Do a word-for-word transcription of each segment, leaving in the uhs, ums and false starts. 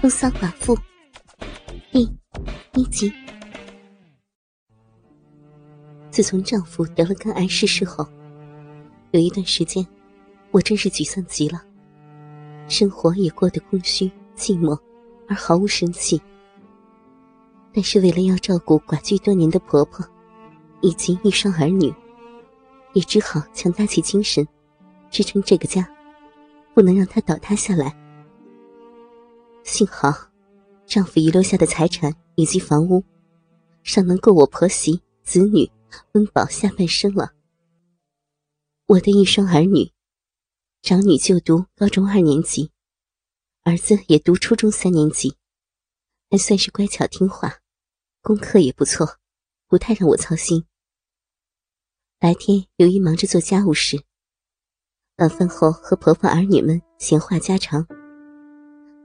风骚寡妇一一集。自从丈夫得了肝癌逝世后，有一段时间我真是沮丧极了，生活也过得空虚寂寞而毫无生气。但是为了要照顾寡居多年的婆婆以及一双儿女，也只好强打起精神支撑这个家，不能让她倒塌下来。幸好丈夫遗留下的财产以及房屋尚能够我婆媳子女温饱下半生了。我的一双儿女，长女就读高中二年级，儿子也读初中三年级，还算是乖巧听话，功课也不错，不太让我操心。白天由于忙着做家务事，晚饭后和婆婆儿女们闲话家常，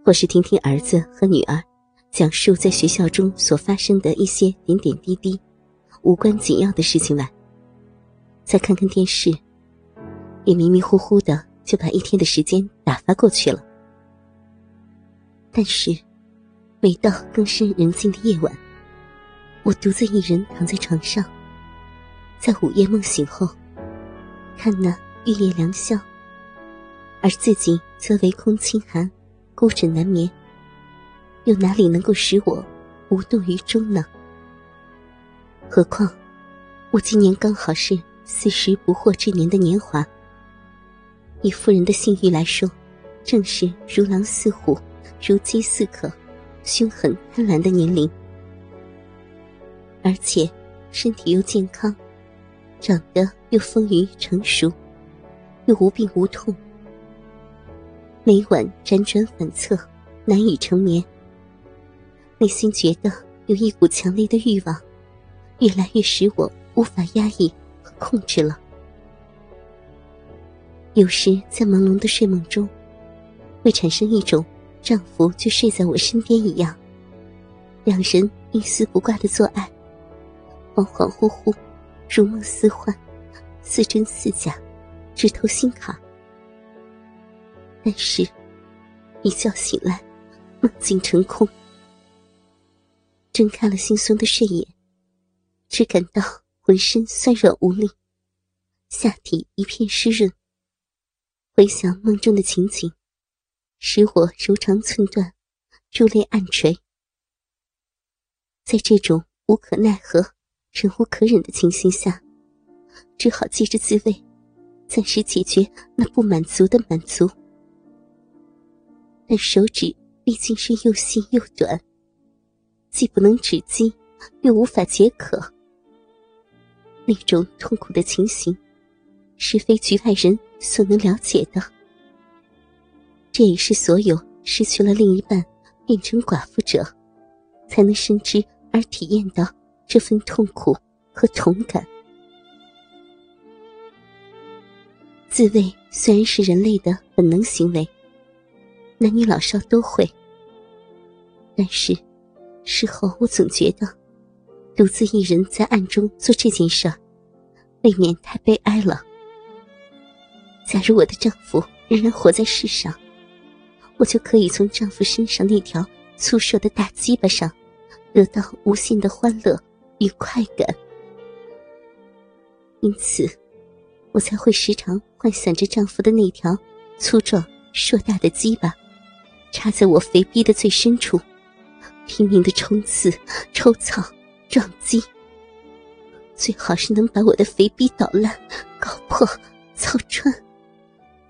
或是听听儿子和女儿讲述在学校中所发生的一些点点滴滴无关紧要的事情外，再看看电视，也迷迷糊糊的就把一天的时间打发过去了。但是每到更深人静的夜晚，我独自一人躺在床上，在午夜梦醒后看那玉叶良宵，而自己则唯空清寒，孤枕难眠，又哪里能够使我无动于衷呢？何况我今年刚好是四十不惑之年的年华，以妇人的性欲来说，正是如狼似虎，如饥似渴，凶狠贪婪的年龄。而且身体又健康，长得又丰腴成熟，又无病无痛，每晚辗转反侧，难以成眠，内心觉得有一股强烈的欲望越来越使我无法压抑和控制了。有时在朦胧的睡梦中，会产生一种丈夫就睡在我身边一样，两人一丝不挂的做爱，恍恍惚惚，如梦似幻，似真似假，直透心坎。但是一觉醒来，梦境成空，睁开了惺忪的睡眼，只感到浑身酸软无力，下体一片湿润。回想梦中的情景，使我柔肠寸断，珠泪暗垂。在这种无可奈何、忍无可忍的情形下，只好借着自慰，暂时解决那不满足的满足。但手指毕竟是又细又短，既不能止饥，又无法解渴。那种痛苦的情形，是非局外人所能了解的。这也是所有失去了另一半变成寡妇者才能深知而体验到这份痛苦和同感。自慰虽然是人类的本能行为，男女老少都会，但是事后我总觉得独自一人在暗中做这件事儿，未免太悲哀了。假如我的丈夫仍然活在世上，我就可以从丈夫身上那条粗硕的大鸡巴上得到无限的欢乐与快感。因此我才会时常幻想着丈夫的那条粗壮硕大的鸡巴插在我肥逼的最深处，拼命地冲刺、抽草、撞击，最好是能把我的肥逼捣烂、搞破、操穿，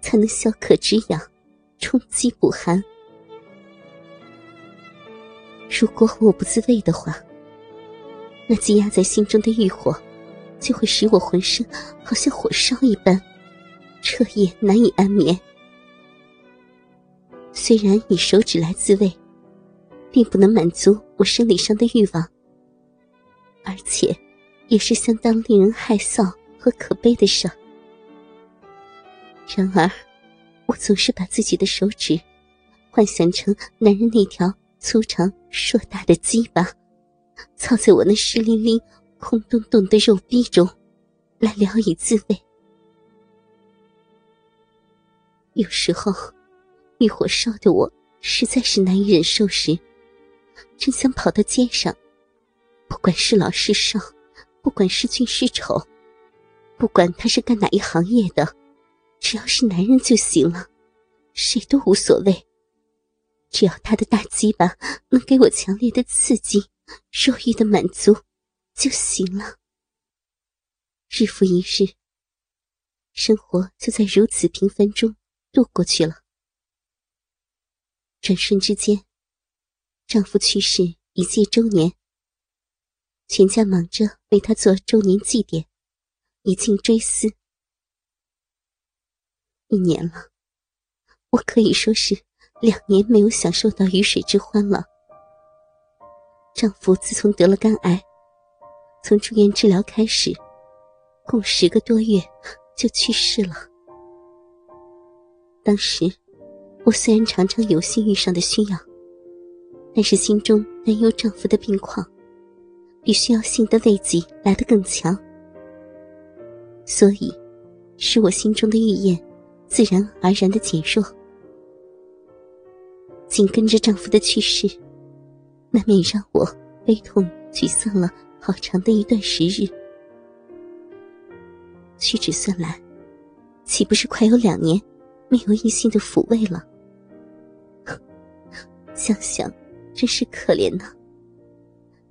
才能消渴止痒，充饥补寒。如果我不自慰的话，那积压在心中的欲火就会使我浑身好像火烧一般，彻夜难以安眠。虽然以手指来自慰并不能满足我生理上的欲望，而且也是相当令人害臊和可悲的事。然而我总是把自己的手指幻想成男人那条粗长硕大的鸡巴，操在我那湿淋淋空洞洞的肉壁中来聊以自慰。有时候欲火烧得我实在是难以忍受时，真想跑到街上，不管是老是少，不管是俊是丑，不管他是干哪一行业的，只要是男人就行了，谁都无所谓。只要他的大鸡巴能给我强烈的刺激，肉欲的满足就行了。日复一日，生活就在如此平凡中度过去了。转瞬之间，丈夫去世一届周年，全家忙着为他做周年祭奠，一尽追思。一年了，我可以说是两年没有享受到鱼水之欢了。丈夫自从得了肝癌，从住院治疗开始，共十个多月就去世了。当时我虽然常常有性欲上的需要，但是心中担忧丈夫的病况，比需要性的慰藉来得更强，所以使我心中的欲焰自然而然的减弱。紧跟着丈夫的去世，难免让我悲痛沮丧了好长的一段时日。屈指算来，岂不是快有两年没有异性的抚慰了？想想真是可怜呐、啊！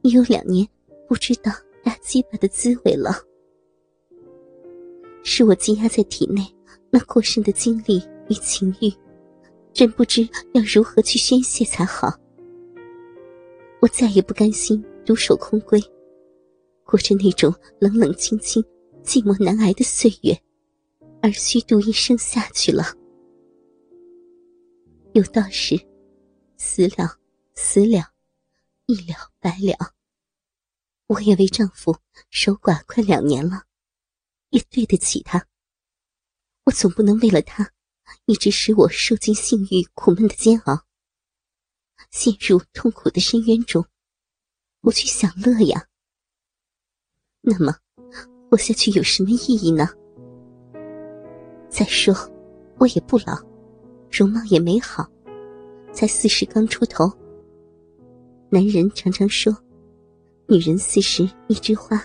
已有两年不知道大鸡巴的滋味了。是我积压在体内那过剩的精力与情欲，真不知要如何去宣泄才好。我再也不甘心独守空闺，过着那种冷冷清清、寂寞难挨的岁月，而虚度一生下去了。有道是死了死了，一了百了。我也为丈夫守寡快两年了，也对得起他。我总不能为了他一直使我受尽性欲苦闷的煎熬，陷入痛苦的深渊中，不去享乐呀。那么活下去有什么意义呢？再说我也不老，容貌也美好，才四十刚出头。男人常常说女人四十一枝花，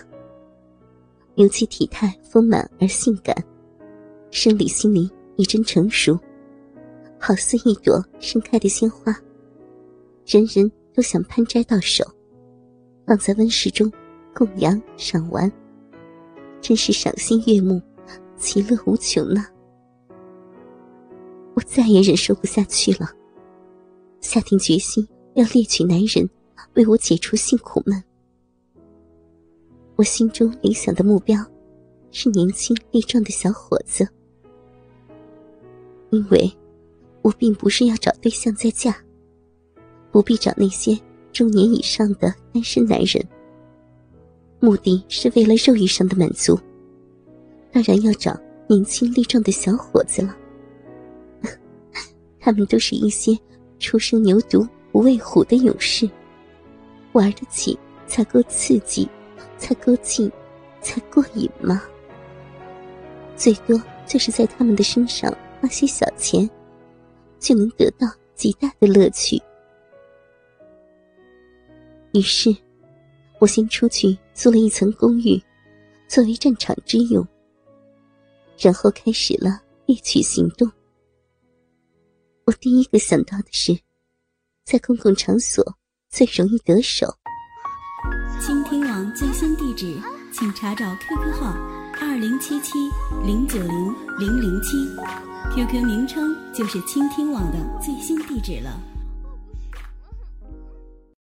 尤其体态丰满而性感，生理心灵一针成熟，好似一朵盛开的鲜花，人人都想攀摘到手，放在温室中供养赏玩，真是赏心悦目，其乐无穷呢。我再也忍受不下去了，下定决心要猎取男人为我解除性苦闷。我心中理想的目标是年轻力壮的小伙子，因为我并不是要找对象再嫁，不必找那些中年以上的单身男人，目的是为了肉欲上的满足，当然要找年轻力壮的小伙子了。他们都是一些初生牛犊不畏虎的勇士，玩得起才够刺激，才够劲，才过瘾吗？最多就是在他们的身上花些小钱，就能得到极大的乐趣。于是我先出去租了一层公寓作为战场之用，然后开始了猎取行动。我第一个想到的是在公共场所最容易得手。倾听网最新地址请查找 Q Q 号二零七七零九零零零七， Q Q 名称就是倾听网的最新地址了。